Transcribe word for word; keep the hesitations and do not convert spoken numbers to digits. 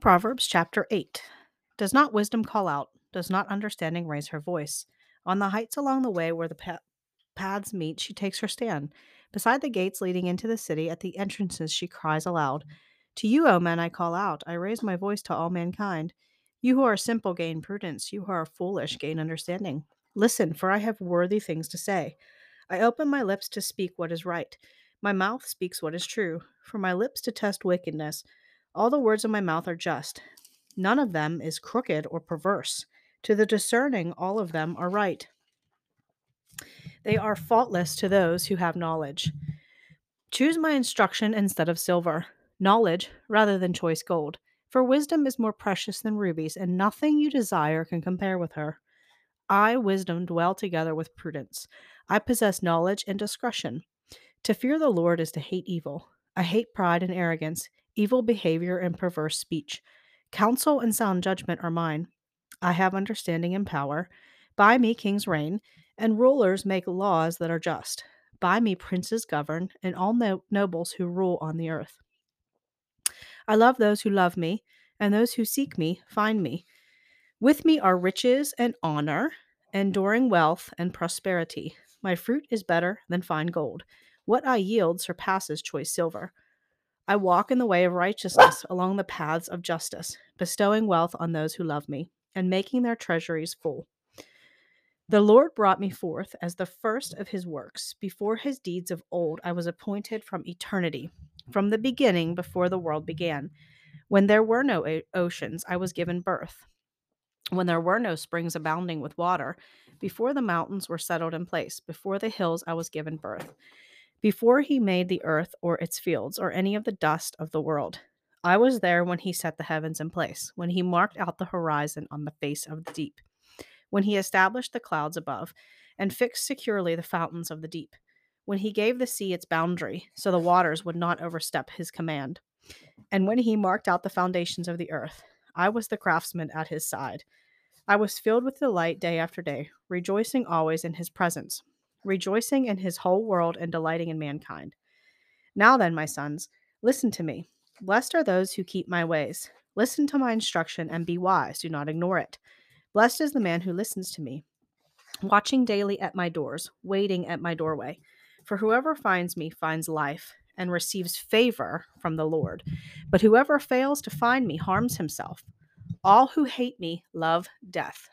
Proverbs chapter eight. Does not wisdom call out? Does not understanding raise her voice? On the heights along the way where the pa- paths meet, she takes her stand. Beside the gates leading into the city, at the entrances she cries aloud. To you, O men, I call out. I raise my voice to all mankind. You who are simple, gain prudence. You who are foolish, gain understanding. Listen, for I have worthy things to say. I open my lips to speak what is right. My mouth speaks what is true. For my lips to test wickedness. All the words of my mouth are just. None of them is crooked or perverse. To the discerning, all of them are right. They are faultless to those who have knowledge. Choose my instruction instead of silver, knowledge rather than choice gold. For wisdom is more precious than rubies, and nothing you desire can compare with her. I, wisdom, dwell together with prudence. I possess knowledge and discretion. To fear the Lord is to hate evil. I hate pride and arrogance, evil behavior and perverse speech. Counsel and sound judgment are mine. I have understanding and power. By me kings reign, and rulers make laws that are just. By me princes govern, and all no- nobles who rule on the earth. I love those who love me, and those who seek me find me. With me are riches and honor, enduring wealth and prosperity. My fruit is better than fine gold. What I yield surpasses choice silver. I walk in the way of righteousness along the paths of justice, bestowing wealth on those who love me, and making their treasuries full. The Lord brought me forth as the first of his works. Before his deeds of old, I was appointed from eternity, from the beginning, before the world began. When there were no oceans, I was given birth. When there were no springs abounding with water, before the mountains were settled in place, before the hills, I was given birth. Before he made the earth or its fields or any of the dust of the world, I was there when he set the heavens in place, when he marked out the horizon on the face of the deep, when he established the clouds above and fixed securely the fountains of the deep, when he gave the sea its boundary so the waters would not overstep his command, and when he marked out the foundations of the earth, I was the craftsman at his side. I was filled with delight day after day, rejoicing always in his presence, rejoicing in his whole world and delighting in mankind. Now then, my sons, listen to me. Blessed are those who keep my ways. Listen to my instruction and be wise. Do not ignore it. Blessed is the man who listens to me, watching daily at my doors, waiting at my doorway. For whoever finds me finds life and receives favor from the Lord. But whoever fails to find me harms himself. All who hate me love death.